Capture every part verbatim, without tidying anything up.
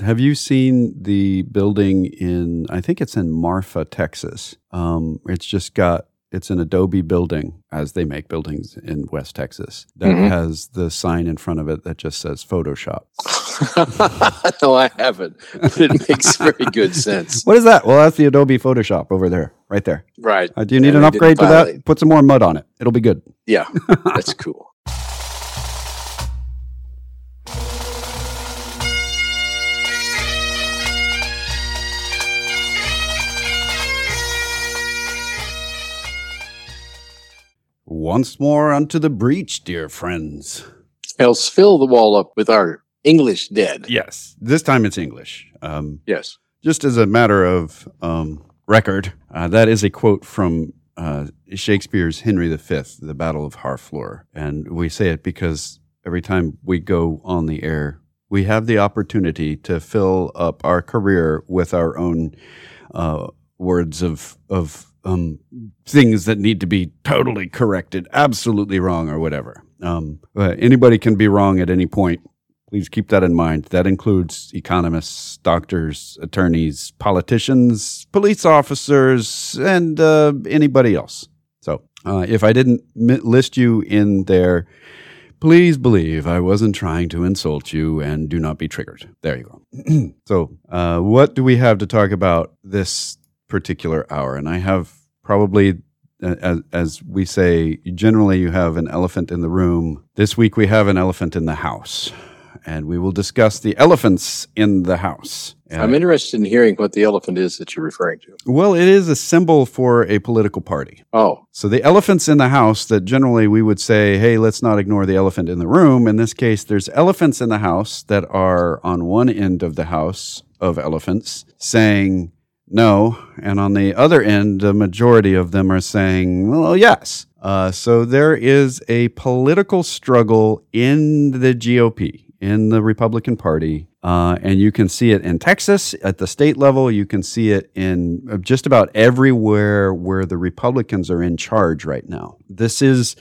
Have you seen the building in, I think it's in Marfa, Texas? Um, it's just got, it's an adobe building, as they make buildings in West Texas, that mm-hmm. has the sign in front of it that just says Photoshop. No, I haven't. But it makes very good sense. What is that? Well, that's the Adobe Photoshop over there, right there. Right. Uh, do you need and an upgrade to that? Put some more mud on it. It'll be good. Yeah, that's cool. Once more unto the breach, dear friends. Else fill the wall up with our English dead. Yes. This time it's English. Um, yes. Just as a matter of um, record, uh, that is a quote from uh, Shakespeare's Henry the Fifth, The Battle of Harfleur. And we say it because every time we go on the air, we have the opportunity to fill up our career with our own uh, words of of. Um, things that need to be totally corrected, absolutely wrong or whatever. Um, anybody can be wrong at any point. Please keep that in mind. That includes economists, doctors, attorneys, politicians, police officers, and uh, anybody else. So uh, if I didn't list you in there, please believe I wasn't trying to insult you and do not be triggered. There you go. So uh, what do we have to talk about this particular hour? And I have probably, uh, as, as we say, generally you have an elephant in the room. This week we have an elephant in the house, and we will discuss the elephants in the house. And I'm interested in hearing what the elephant is that you're referring to. Well, it is a symbol for a political party. Oh. So the elephants in the house that generally we would say, hey, let's not ignore the elephant in the room. In this case, there's elephants in the house that are on one end of the house of elephants saying no, and on the other end, the majority of them are saying, well, yes. Uh, so there is a political struggle in the G O P, in the Republican Party, uh, and you can see it in Texas at the state level. You can see it in just about everywhere where the Republicans are in charge right now. This is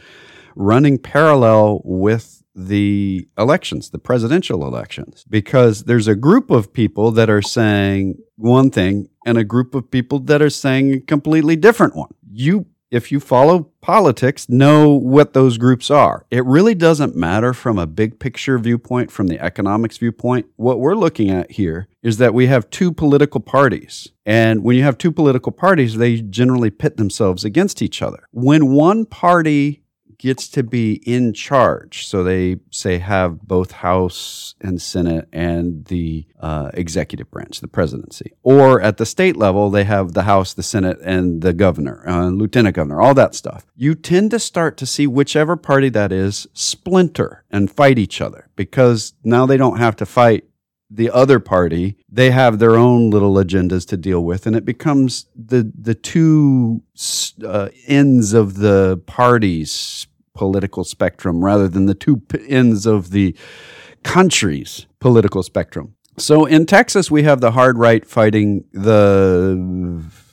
running parallel with the elections, the presidential elections, because there's a group of people that are saying one thing and a group of people that are saying a completely different one. You, if you follow politics, know what those groups are. It really doesn't matter from a big picture viewpoint, from the economics viewpoint. What we're looking at here is that we have two political parties. And when you have two political parties, they generally pit themselves against each other. When one party gets to be in charge, so they say have both House and Senate and the uh, executive branch, the presidency, or at the state level they have the House, the Senate, and the governor, uh, lieutenant governor, all that stuff. You tend to start to see whichever party that is splinter and fight each other, because now they don't have to fight the other party. They have their own little agendas to deal with, and it becomes the the two uh, ends of the party's political spectrum rather than the two p- ends of the country's political spectrum. So in Texas, we have the hard right fighting the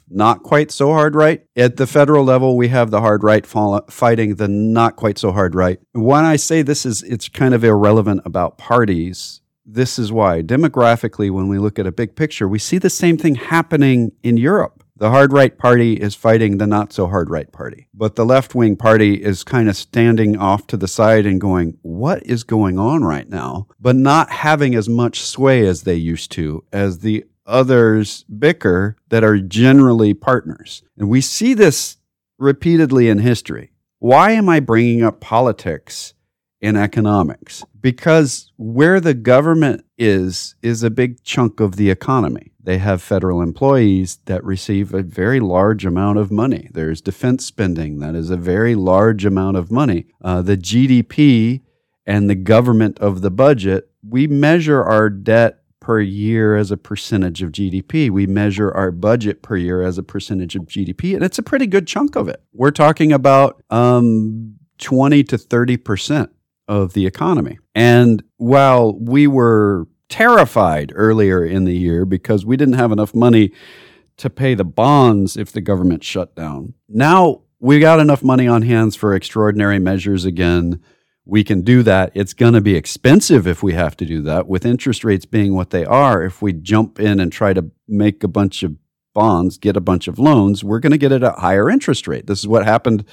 not quite so hard right. At the federal level, we have the hard right fighting the not quite so hard right. When I say this is, it's kind of irrelevant about parties. This is why, demographically, when we look at a big picture, we see the same thing happening in Europe. The hard right party is fighting the not so hard right party, but the left wing party is kind of standing off to the side and going, what is going on right now? But not having as much sway as they used to, as the others bicker that are generally partners. And we see this repeatedly in history. Why am I bringing up politics in economics? Because where the government is, is a big chunk of the economy. They have federal employees that receive a very large amount of money. There's defense spending that is a very large amount of money. Uh, the G D P and the government of the budget, we measure our debt per year as a percentage of G D P. We measure our budget per year as a percentage of G D P, and it's a pretty good chunk of it. We're talking about um, twenty to thirty percent. Of the economy. And while we were terrified earlier in the year because we didn't have enough money to pay the bonds if the government shut down, now we got enough money on hands for extraordinary measures again. We can do that. It's going to be expensive if we have to do that, with interest rates being what they are. If we jump in and try to make a bunch of bonds, get a bunch of loans, we're going to get it at a higher interest rate. This is what happened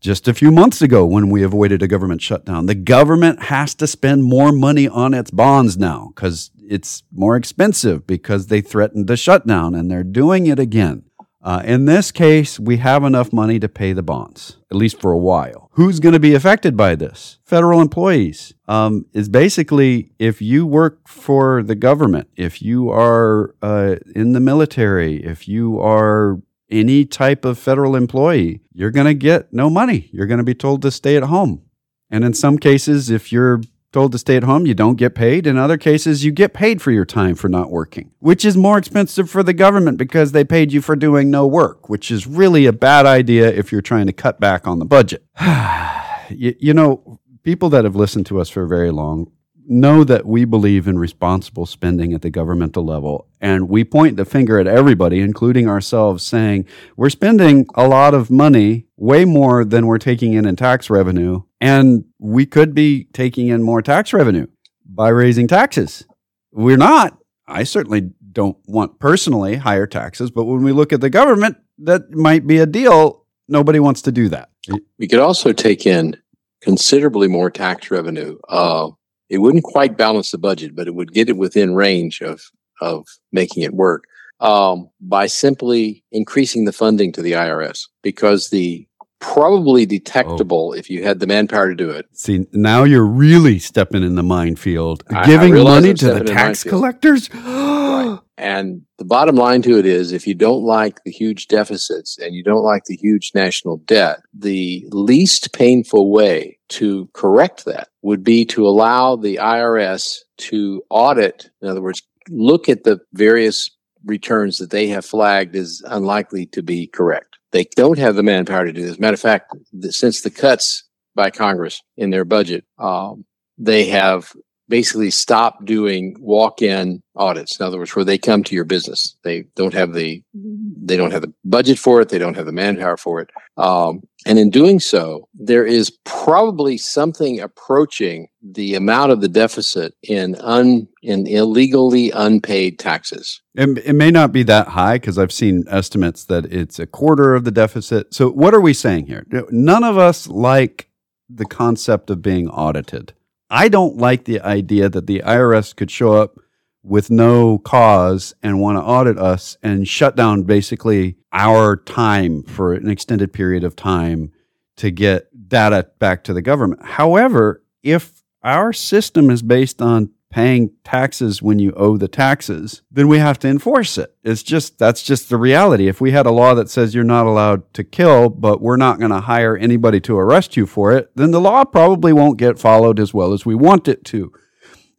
just a few months ago when we avoided a government shutdown. The government has to spend more money on its bonds now because it's more expensive because they threatened the shutdown, and they're doing it again. Uh, in this case, we have enough money to pay the bonds, at least for a while. Who's going to be affected by this? Federal employees. Um, is basically, if you work for the government, if you are uh, in the military, if you are any type of federal employee, you're going to get no money. You're going to be told to stay at home. And in some cases, if you're told to stay at home, you don't get paid. In other cases, you get paid for your time for not working, which is more expensive for the government because they paid you for doing no work, which is really a bad idea if you're trying to cut back on the budget. you, you know, people that have listened to us for very long know that we believe in responsible spending at the governmental level, and we point the finger at everybody, including ourselves, saying we're spending a lot of money, way more than we're taking in in tax revenue, and we could be taking in more tax revenue by raising taxes. We're not. I certainly don't want personally higher taxes, but when we look at the government, that might be a deal. Nobody wants to do that. We could also take in considerably more tax revenue. Uh, It wouldn't quite balance the budget, but it would get it within range of of making it work um, by simply increasing the funding to the I R S, because the probably detectable oh. if you had the manpower to do it. See, now you're really stepping in the minefield, I, giving I money I'm to the tax collectors. Right. And the bottom line to it is, if you don't like the huge deficits and you don't like the huge national debt, the least painful way to correct that would be to allow the I R S to audit. In other words, look at the various returns that they have flagged as unlikely to be correct. They don't have the manpower to do this. Matter of fact, the, since the cuts by Congress in their budget, um, they have basically stopped doing walk-in audits. In other words, where they come to your business, they don't have the they don't have the budget for it. They don't have the manpower for it. Um, and in doing so, there is probably something approaching the amount of the deficit in un in illegally unpaid taxes. It, it may not be that high, because I've seen estimates that it's a quarter of the deficit. So what are we saying here? None of us like the concept of being audited. I don't like the idea that the I R S could show up with no cause and want to audit us and shut down basically our time for an extended period of time to get data back to the government. However, if our system is based on paying taxes when you owe the taxes, then we have to enforce it. It's just, that's just the reality. If we had a law that says you're not allowed to kill, but we're not going to hire anybody to arrest you for it, then the law probably won't get followed as well as we want it to.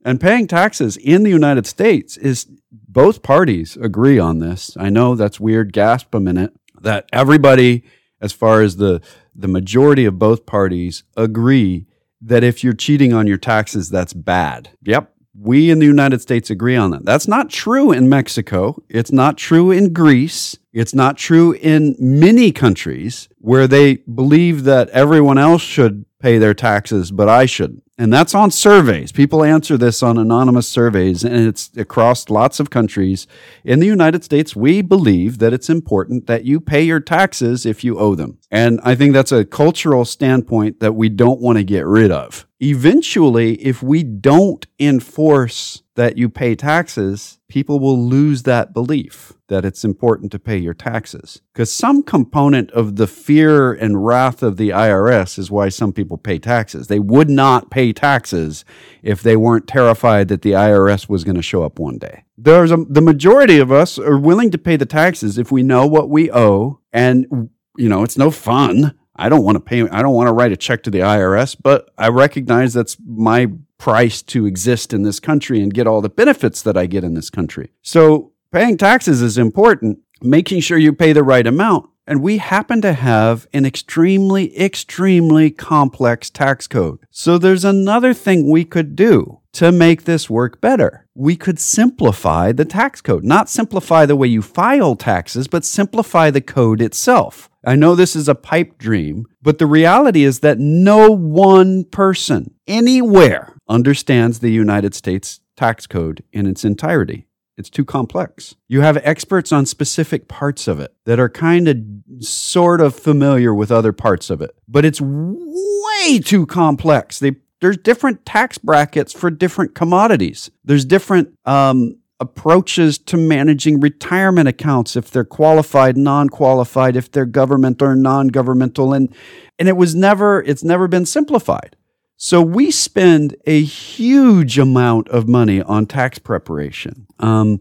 And paying taxes in the United States is, both parties agree on this. I know that's weird, gasp a minute, that everybody, as far as the, the majority of both parties, agree that if you're cheating on your taxes, that's bad. Yep. We in the United States agree on that. That's not true in Mexico. It's not true in Greece. It's not true in many countries where they believe that everyone else should pay their taxes, but I shouldn't. And that's on surveys. People answer this on anonymous surveys, and it's across lots of countries. In the United States, we believe that it's important that you pay your taxes if you owe them. And I think that's a cultural standpoint that we don't want to get rid of. Eventually, if we don't enforce that you pay taxes, people will lose that belief that it's important to pay your taxes. Because some component of the fear and wrath of the I R S is why some people pay taxes. They would not pay taxes if they weren't terrified that the I R S was going to show up one day. There's a, the majority of us are willing to pay the taxes if we know what we owe, and you know it's no fun. I don't want to pay, I don't want to write a check to the I R S, but I recognize that's my price to exist in this country and get all the benefits that I get in this country. So paying taxes is important, making sure you pay the right amount. And we happen to have an extremely, extremely complex tax code. So there's another thing we could do to make this work better. We could simplify the tax code, not simplify the way you file taxes, but simplify the code itself. I know this is a pipe dream, but the reality is that no one person anywhere understands the United States tax code in its entirety. It's too complex. You have experts on specific parts of it that are kind of sort of familiar with other parts of it, but it's way too complex. They, there's different tax brackets for different commodities. There's different um, approaches to managing retirement accounts, if they're qualified, non-qualified, if they're government or non-governmental, and and it was never it's never been simplified. So we spend a huge amount of money on tax preparation. Um,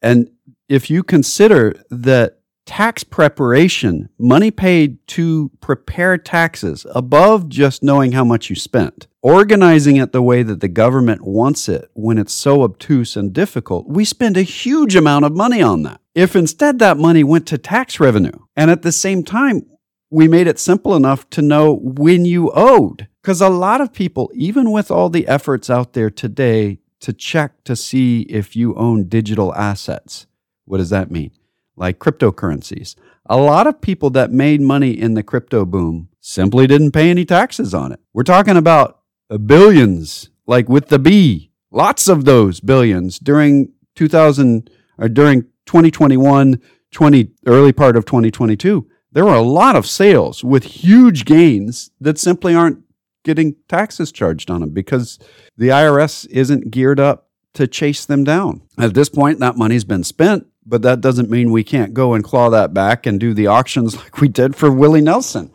and if you consider that tax preparation, money paid to prepare taxes above just knowing how much you spent, organizing it the way that the government wants it when it's so obtuse and difficult, we spend a huge amount of money on that. If instead that money went to tax revenue, and at the same time, we made it simple enough to know when you owed. Because a lot of people, even with all the efforts out there today to check to see if you own digital assets, what does that mean? Like cryptocurrencies. A lot of people that made money in the crypto boom simply didn't pay any taxes on it. We're talking about billions, like with the B, lots of those billions during two thousand or during twenty twenty-one, twenty early part of twenty twenty-two. There were a lot of sales with huge gains that simply aren't getting taxes charged on them because the I R S isn't geared up to chase them down. At this point, that money's been spent, but that doesn't mean we can't go and claw that back and do the auctions like we did for Willie Nelson.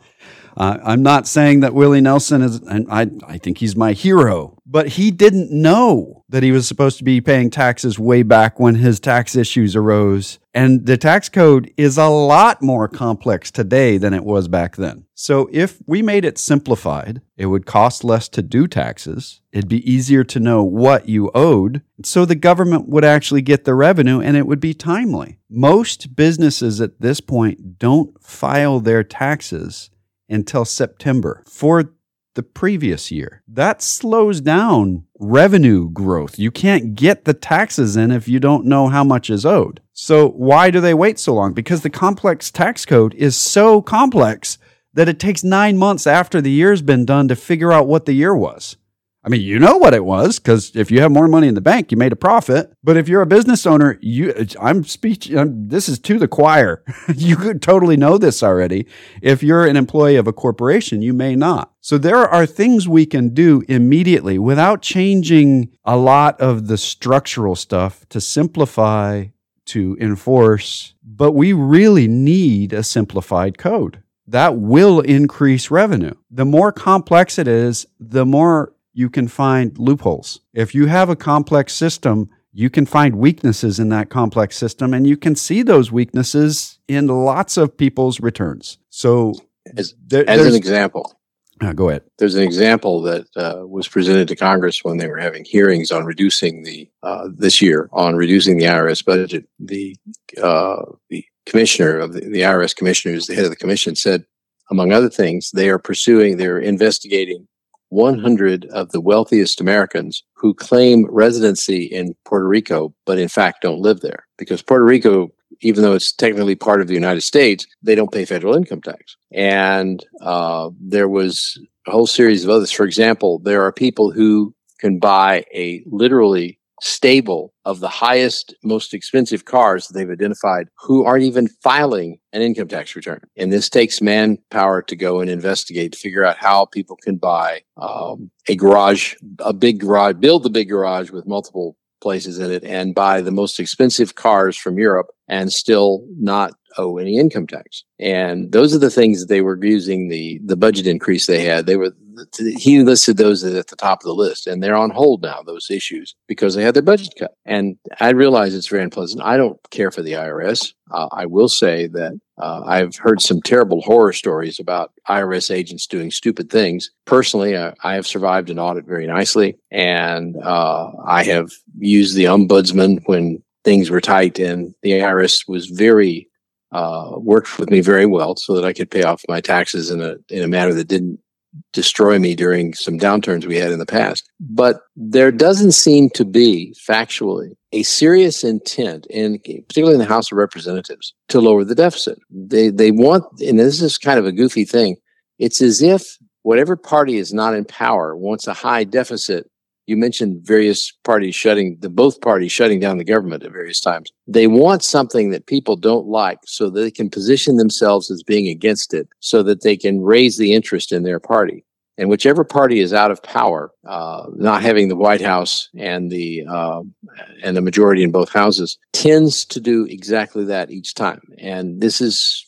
Uh, I'm not saying that Willie Nelson is, and I, I think he's my hero, but he didn't know that he was supposed to be paying taxes way back when his tax issues arose. And the tax code is a lot more complex today than it was back then. So if we made it simplified, it would cost less to do taxes. It'd be easier to know what you owed. So the government would actually get the revenue and it would be timely. Most businesses at this point don't file their taxes until September for the previous year. That slows down revenue growth. You can't get the taxes in if you don't know how much is owed. So why do they wait so long? Because the complex tax code is so complex that it takes nine months after the year's been done to figure out what the year was. I mean, you know what it was, because if you have more money in the bank, you made a profit. But if you're a business owner, you I'm speech. I'm, this is to the choir. You could totally know this already. If you're an employee of a corporation, you may not. So there are things we can do immediately without changing a lot of the structural stuff to simplify, to enforce. But we really need a simplified code. That will increase revenue. The more complex it is, the more you can find loopholes. If you have a complex system, you can find weaknesses in that complex system, and you can see those weaknesses in lots of people's returns. So as, there, as an example, oh, go ahead. There's an example that uh, was presented to Congress when they were having hearings on reducing the, uh, this year, on reducing the I R S budget. The, uh, the commissioner of the, the I R S commissioner, who's the head of the commission, said, among other things, they are pursuing, they're investigating one hundred of the wealthiest Americans who claim residency in Puerto Rico, but in fact don't live there. Because Puerto Rico, even though it's technically part of the United States, they don't pay federal income tax. And uh, there was a whole series of others. For example, there are people who can buy a literally stable of the highest, most expensive cars that they've identified who aren't even filing an income tax return. And this takes manpower to go and investigate, to figure out how people can buy um, a garage, a big garage, build the big garage with multiple places in it and buy the most expensive cars from Europe and still not owe any income tax. And those are the things that they were using the, the budget increase they had. They were, he listed those at the top of the list, and they're on hold now, those issues, because they had their budget cut. And I realize it's very unpleasant. I don't care for the I R S. Uh, I will say that uh, I've heard some terrible horror stories about I R S agents doing stupid things. Personally, I, I have survived an audit very nicely, and uh, I have used the ombudsman when things were tight, and the I R S was very uh, worked with me very well so that I could pay off my taxes in a in a manner that didn't destroy me during some downturns we had in the past. But there doesn't seem to be, factually, a serious intent, in, particularly in the House of Representatives, to lower the deficit. They they want, and this is kind of a goofy thing, it's as if whatever party is not in power wants a high deficit. You mentioned various parties shutting, the both parties shutting down the government at various times. They want something that people don't like so that they can position themselves as being against it so that they can raise the interest in their party. And whichever party is out of power, uh, not having the White House and the uh, and the majority in both houses, tends to do exactly that each time. And this is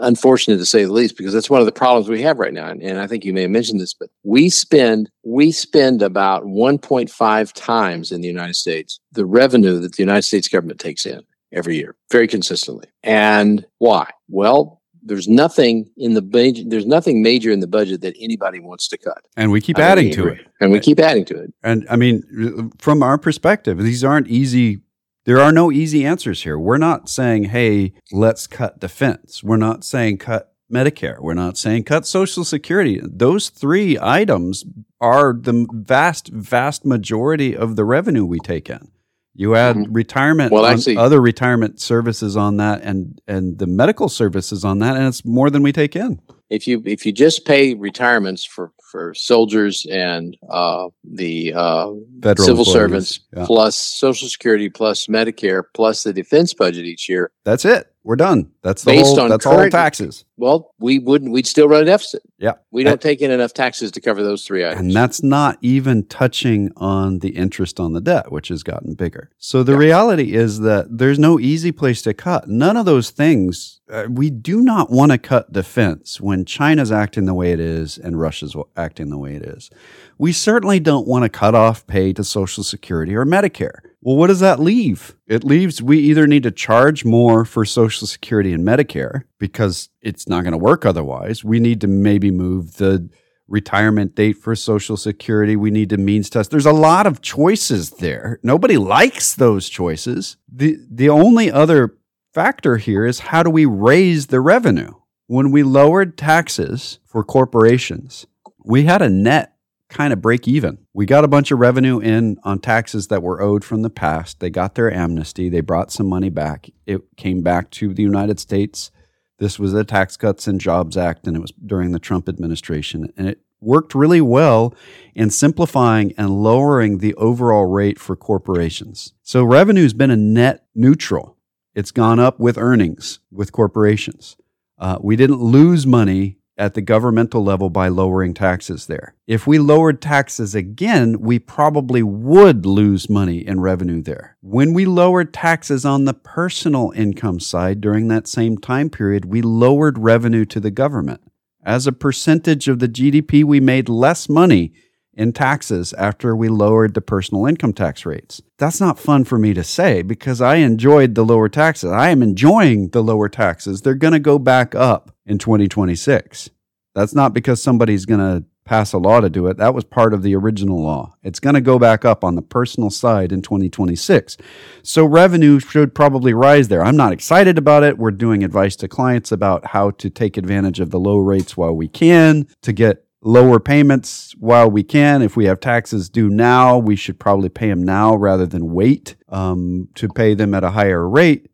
unfortunate to say the least, because that's one of the problems we have right now. And, and I think you may have mentioned this, but we spend we spend about one point five times in the United States the revenue that the United States government takes in every year, very consistently. And why? Well, there's nothing in the major, there's nothing major in the budget that anybody wants to cut. And we keep I adding mean, to it. And we keep adding to it. And I mean, from our perspective, these aren't easy. There are no easy answers here. We're not saying, hey, let's cut defense. We're not saying cut Medicare. We're not saying cut Social Security. Those three items are the vast, vast majority of the revenue we take in. You add mm-hmm. retirement, well, actually, other retirement services on that, and, and the medical services on that, and it's more than we take in. If you if you just pay retirements for, for soldiers and uh, the uh, civil servants, yeah. plus Social Security, plus Medicare, plus the defense budget each year, that's it. We're done. That's the based whole, on that's current, all taxes. Well, we wouldn't. We'd still run a deficit. Yeah, we don't and, take in enough taxes to cover those three items, and that's not even touching on the interest on the debt, which has gotten bigger. So the yeah. reality is that there's no easy place to cut. None of those things. Uh, we do not want to cut defense when China's acting the way it is and Russia's acting the way it is. We certainly don't want to cut off pay to Social Security or Medicare. Well, what does that leave? It leaves we either need to charge more for Social Security and Medicare because it's not going to work otherwise. We need to maybe move the retirement date for Social Security. We need to means test. There's a lot of choices there. Nobody likes those choices. The, the only other factor here is how do we raise the revenue? When we lowered taxes for corporations, we had a net kind of break even. We got a bunch of revenue in on taxes that were owed from the past. They got their amnesty. They brought some money back. It came back to the United States. This was the Tax Cuts and Jobs Act, and it was during the Trump administration. And it worked really well in simplifying and lowering the overall rate for corporations. So revenue's been a net neutral. It's gone up with earnings with corporations. Uh, we didn't lose money at the governmental level by lowering taxes there. If we lowered taxes again, we probably would lose money in revenue there. When we lowered taxes on the personal income side during that same time period, we lowered revenue to the government. As a percentage of the G D P, we made less money in taxes after we lowered the personal income tax rates. That's not fun for me to say because I enjoyed the lower taxes. I am enjoying the lower taxes. They're going to go back up in twenty twenty-six. That's not because somebody's going to pass a law to do it. That was part of the original law. It's going to go back up on the personal side in twenty twenty-six. So revenue should probably rise there. I'm not excited about it. We're doing advice to clients about how to take advantage of the low rates while we can to get lower payments while we can. If we have taxes due now, we should probably pay them now rather than wait um, to pay them at a higher rate.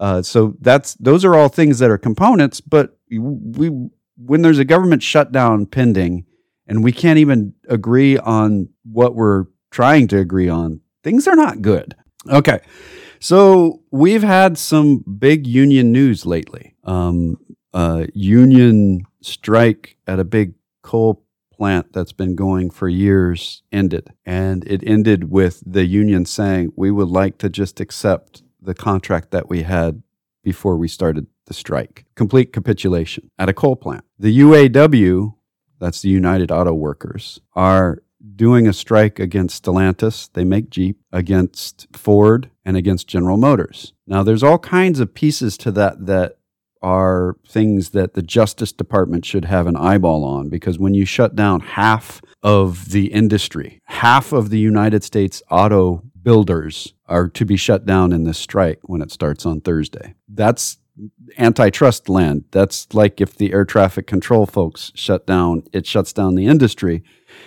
Uh, so that's those are all things that are components. But we, when there's a government shutdown pending, and we can't even agree on what we're trying to agree on, things are not good. Okay, so we've had some big union news lately. Um, uh, union strike at a big coal plant that's been going for years ended. And it ended with the union saying, we would like to just accept the contract that we had before we started the strike. Complete capitulation at a coal plant. The U A W, that's the United Auto Workers, are doing a strike against Stellantis. They make Jeep, against Ford, and against General Motors. Now, there's all kinds of pieces to that that are things that the Justice Department should have an eyeball on, because when you shut down half of the industry, half of the United States auto builders are to be shut down in this strike when it starts on Thursday. That's antitrust land. That's like if the air traffic control folks shut down, it shuts down the industry.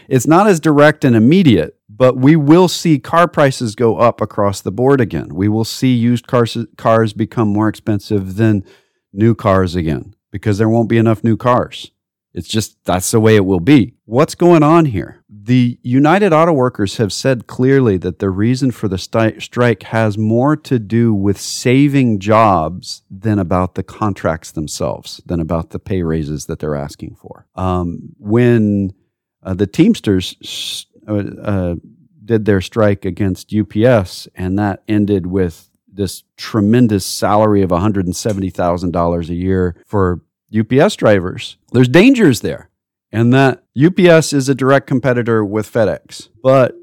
It's not as direct and immediate, but we will see car prices go up across the board again. We will see used cars, cars become more expensive than new cars again because there won't be enough new cars. It's just, that's the way it will be. What's going on here? The United Auto Workers have said clearly that the reason for the sti- strike has more to do with saving jobs than about the contracts themselves, than about the pay raises that they're asking for. Um, when uh, the Teamsters sh- uh, uh, did their strike against U P S, and that ended with this tremendous salary of one hundred seventy thousand dollars a year for U P S drivers, there's dangers there. And that U P S is a direct competitor with FedEx. But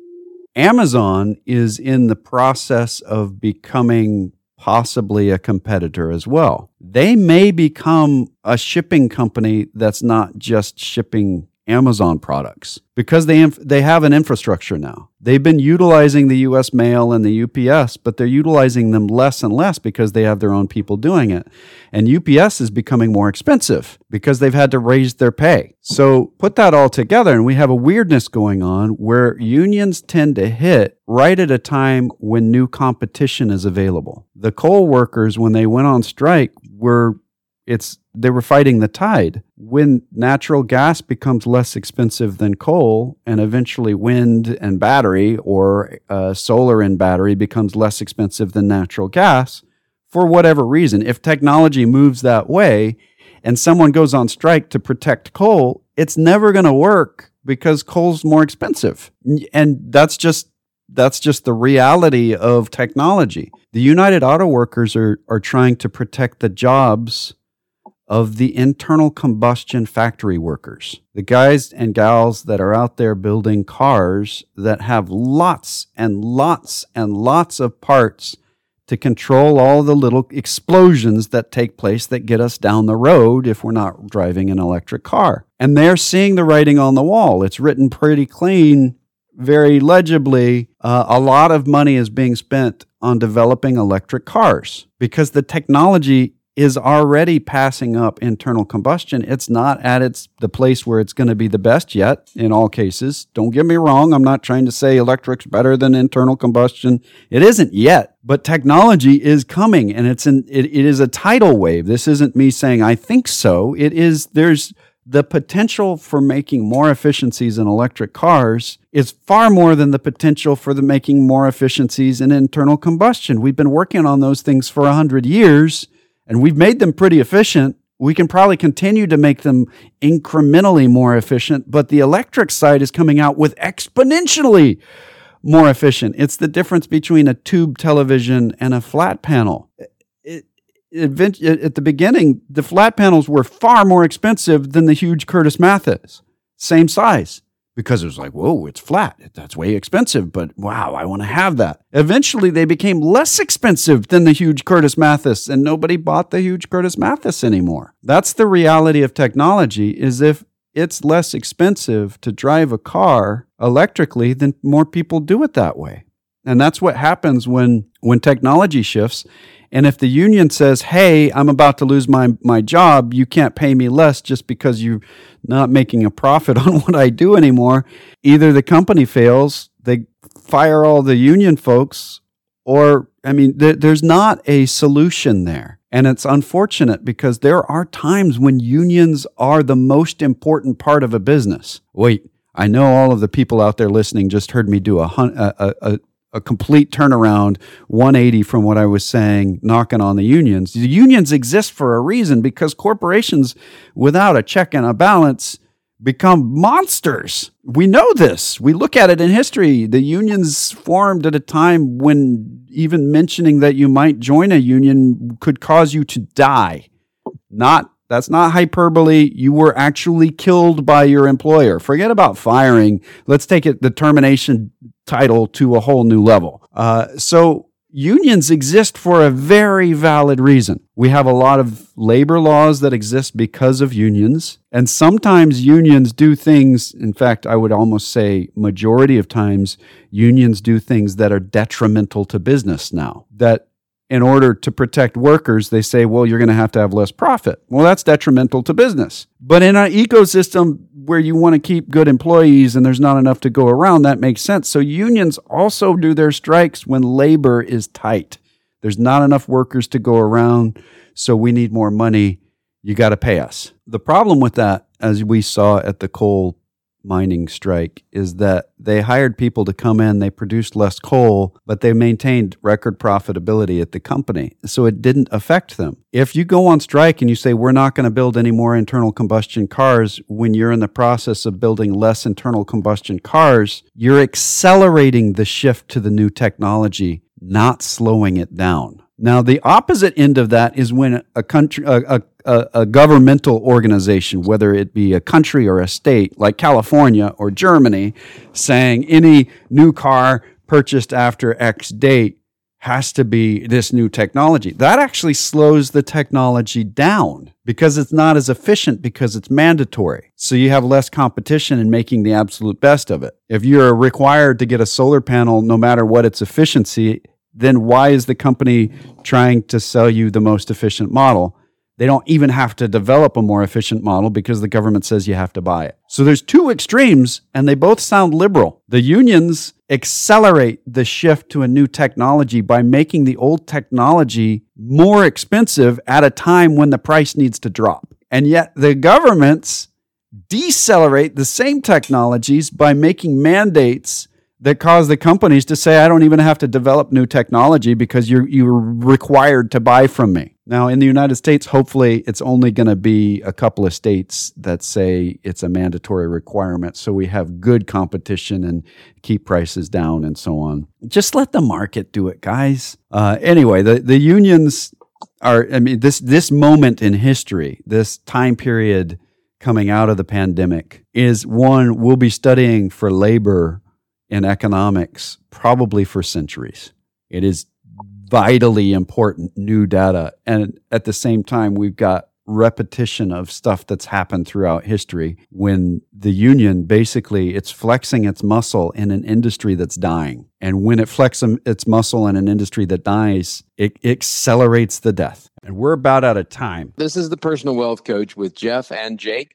Amazon is in the process of becoming possibly a competitor as well. They may become a shipping company that's not just shipping Amazon products because they inf- they have an infrastructure now. They've been utilizing the U S mail and the U P S, but they're utilizing them less and less because they have their own people doing it. And U P S is becoming more expensive because they've had to raise their pay. So put that all together and we have a weirdness going on where unions tend to hit right at a time when new competition is available. The coal workers, when they went on strike, were It's they were fighting the tide. When natural gas becomes less expensive than coal, and eventually wind and battery or uh, solar and battery becomes less expensive than natural gas, for whatever reason, if technology moves that way and someone goes on strike to protect coal, it's never going to work because coal's more expensive. And that's just That's just the reality of technology. The United Auto Workers are, are trying to protect the jobs of the internal combustion factory workers, the guys and gals that are out there building cars that have lots and lots and lots of parts to control all the little explosions that take place that get us down the road if we're not driving an electric car. And they're seeing the writing on the wall. It's written pretty clean, very legibly. Uh, a lot of money is being spent on developing electric cars because the technology is already passing up internal combustion. It's not at its the place where it's going to be the best yet in all cases. Don't get me wrong. I'm not trying to say electric's better than internal combustion. It isn't yet, but technology is coming and it's an, it, it is a tidal wave. This isn't me saying I think so. It is, there's the potential for making more efficiencies in electric cars is far more than the potential for the making more efficiencies in internal combustion. We've been working on those things for one hundred years. And we've made them pretty efficient. We can probably continue to make them incrementally more efficient, but the electric side is coming out with exponentially more efficient. It's the difference between a tube television and a flat panel. It, it, at the beginning, the flat panels were far more expensive than the huge Curtis Mathis, same size, because it was like, whoa, it's flat. That's way expensive, but wow, I want to have that. Eventually, they became less expensive than the huge Curtis Mathis, and nobody bought the huge Curtis Mathis anymore. That's the reality of technology, is if it's less expensive to drive a car electrically, then more people do it that way. And that's what happens when, when technology shifts. And if the union says, hey, I'm about to lose my, my job, you can't pay me less just because you're not making a profit on what I do anymore, either the company fails, they fire all the union folks, or, I mean, th- there's not a solution there. And it's unfortunate because there are times when unions are the most important part of a business. Wait, I know all of the people out there listening just heard me do a a, a a complete turnaround, one eighty from what I was saying, knocking on the unions. The unions exist for a reason because corporations without a check and a balance become monsters. We know this. We look at it in history. The unions formed at a time when even mentioning that you might join a union could cause you to die. Not That's not hyperbole. You were actually killed by your employer. Forget about firing. Let's take it the termination title to a whole new level. Uh, so unions exist for a very valid reason. We have a lot of labor laws that exist because of unions. And sometimes unions do things, in fact, I would almost say majority of times, unions do things that are detrimental to business now, that in order to protect workers, they say, well, you're going to have to have less profit. Well, that's detrimental to business. But in an ecosystem where you want to keep good employees and there's not enough to go around, that makes sense. So unions also do their strikes when labor is tight. There's not enough workers to go around, so we need more money. You got to pay us. The problem with that, as we saw at the coal mining strike, is that they hired people to come in, they produced less coal, but they maintained record profitability at the company. So it didn't affect them. If you go on strike and you say, we're not going to build any more internal combustion cars, when you're in the process of building less internal combustion cars, you're accelerating the shift to the new technology, not slowing it down. Now, the opposite end of that is when a country, a, a, a governmental organization, whether it be a country or a state like California or Germany, saying any new car purchased after X date has to be this new technology. That actually slows the technology down because it's not as efficient because it's mandatory. So you have less competition in making the absolute best of it. If you're required to get a solar panel, no matter what its efficiency, then why is the company trying to sell you the most efficient model? They don't even have to develop a more efficient model because the government says you have to buy it. So there's two extremes, and they both sound liberal. The unions accelerate the shift to a new technology by making the old technology more expensive at a time when the price needs to drop. And yet the governments decelerate the same technologies by making mandates that cause the companies to say, I don't even have to develop new technology because you're you're required to buy from me. Now, in the United States, hopefully it's only going to be a couple of states that say it's a mandatory requirement, so we have good competition and keep prices down and so on. Just let the market do it, guys. Uh, anyway, the, the unions are, I mean, this this moment in history, this time period coming out of the pandemic is one we'll be studying for labor in economics, probably for centuries. It is vitally important new data. And at the same time, we've got repetition of stuff that's happened throughout history when the union, basically, it's flexing its muscle in an industry that's dying. And when it flexes its muscle in an industry that dies, it accelerates the death. And we're about out of time. This is the Personal Wealth Coach with Jeff and Jake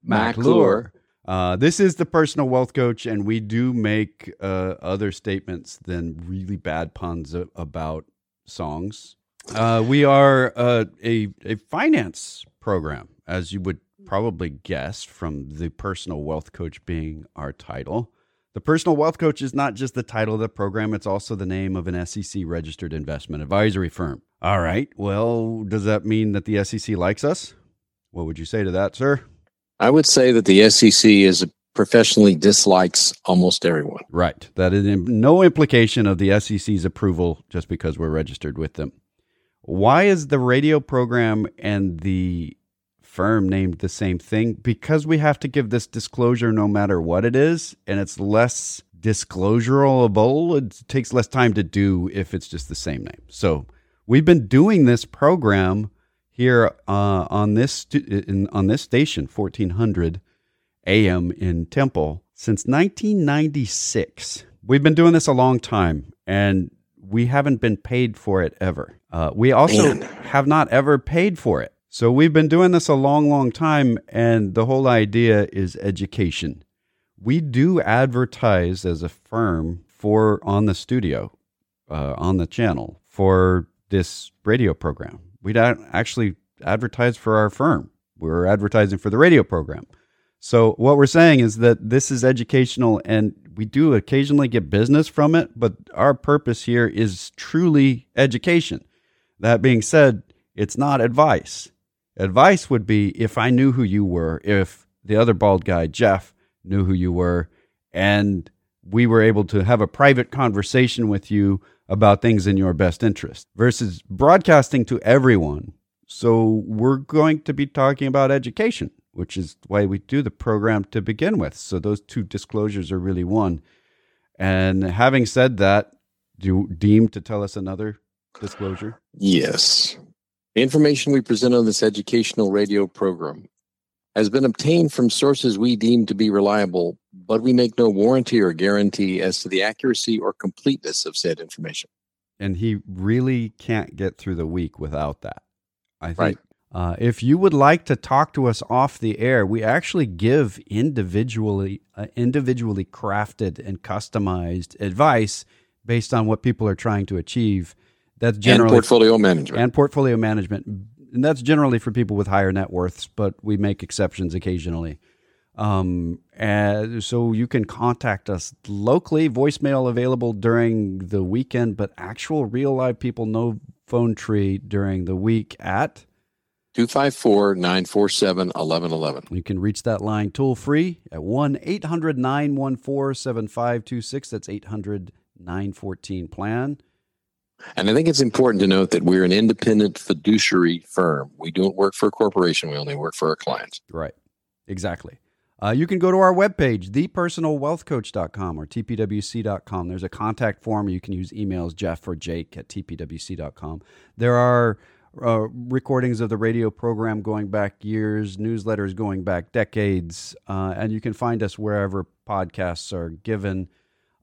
McClure. Uh, this is the Personal Wealth Coach, and we do make uh, other statements than really bad puns a- about songs. Uh, we are uh, a a finance program, as you would probably guess from the Personal Wealth Coach being our title. The Personal Wealth Coach is not just the title of the program, it's also the name of an S E C-registered investment advisory firm. All right, well, does that mean that the S E C likes us? What would you say to that, sir? I would say that the S E C is professionally dislikes almost everyone. Right. That is no implication of the S E C's approval just because we're registered with them. Why is the radio program and the firm named the same thing? Because we have to give this disclosure no matter what it is, and it's less disclosurable. It takes less time to do if it's just the same name. So we've been doing this program here uh, on this stu- in, on this station, fourteen hundred A M in Temple, since nineteen ninety-six. We've been doing this a long time, and we haven't been paid for it ever. Uh, we also Man. have not ever paid for it. So we've been doing this a long, long time, and the whole idea is education. We do advertise as a firm for on the studio, uh, on the channel, for this radio program. We don't actually advertise for our firm. We're advertising for the radio program. So what we're saying is that this is educational, and we do occasionally get business from it, but our purpose here is truly education. That being said, it's not advice. Advice would be if I knew who you were, if the other bald guy, Jeff, knew who you were, and we were able to have a private conversation with you about things in your best interest versus broadcasting to everyone. So we're going to be talking about education, which is why we do the program to begin with. So those two disclosures are really one. And having said that, do you deem to tell us another disclosure? Yes. The information we present on this educational radio program has been obtained from sources we deem to be reliable, but we make no warranty or guarantee as to the accuracy or completeness of said information. and he really can't get through the week without that. I think right. uh, if you would like to talk to us off the air, we actually give individually uh, individually crafted and customized advice based on what people are trying to achieve. That's generally and portfolio management and portfolio management, and that's generally for people with higher net worths, but we make exceptions occasionally. Um, and so you can contact us locally, voicemail available during the weekend, but actual real live people, no phone tree during the week at two five four, nine four seven, one one one one. You can reach that line toll free at one eight hundred, nine one four, seven five two six. That's eight hundred, nine one four, P L A N. And I think it's important to note that we're an independent fiduciary firm. We don't work for a corporation. We only work for our clients. Right. Exactly. Uh, you can go to our webpage, the personal wealth coach dot com or t p w c dot com. There's a contact form. You can use emails, Jeff or Jake at t p w c dot com. There are uh, recordings of the radio program going back years, newsletters going back decades, uh, and you can find us wherever podcasts are given.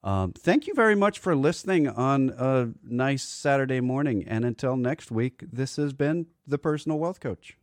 Um, thank you very much for listening on a nice Saturday morning, and until next week, this has been The Personal Wealth Coach.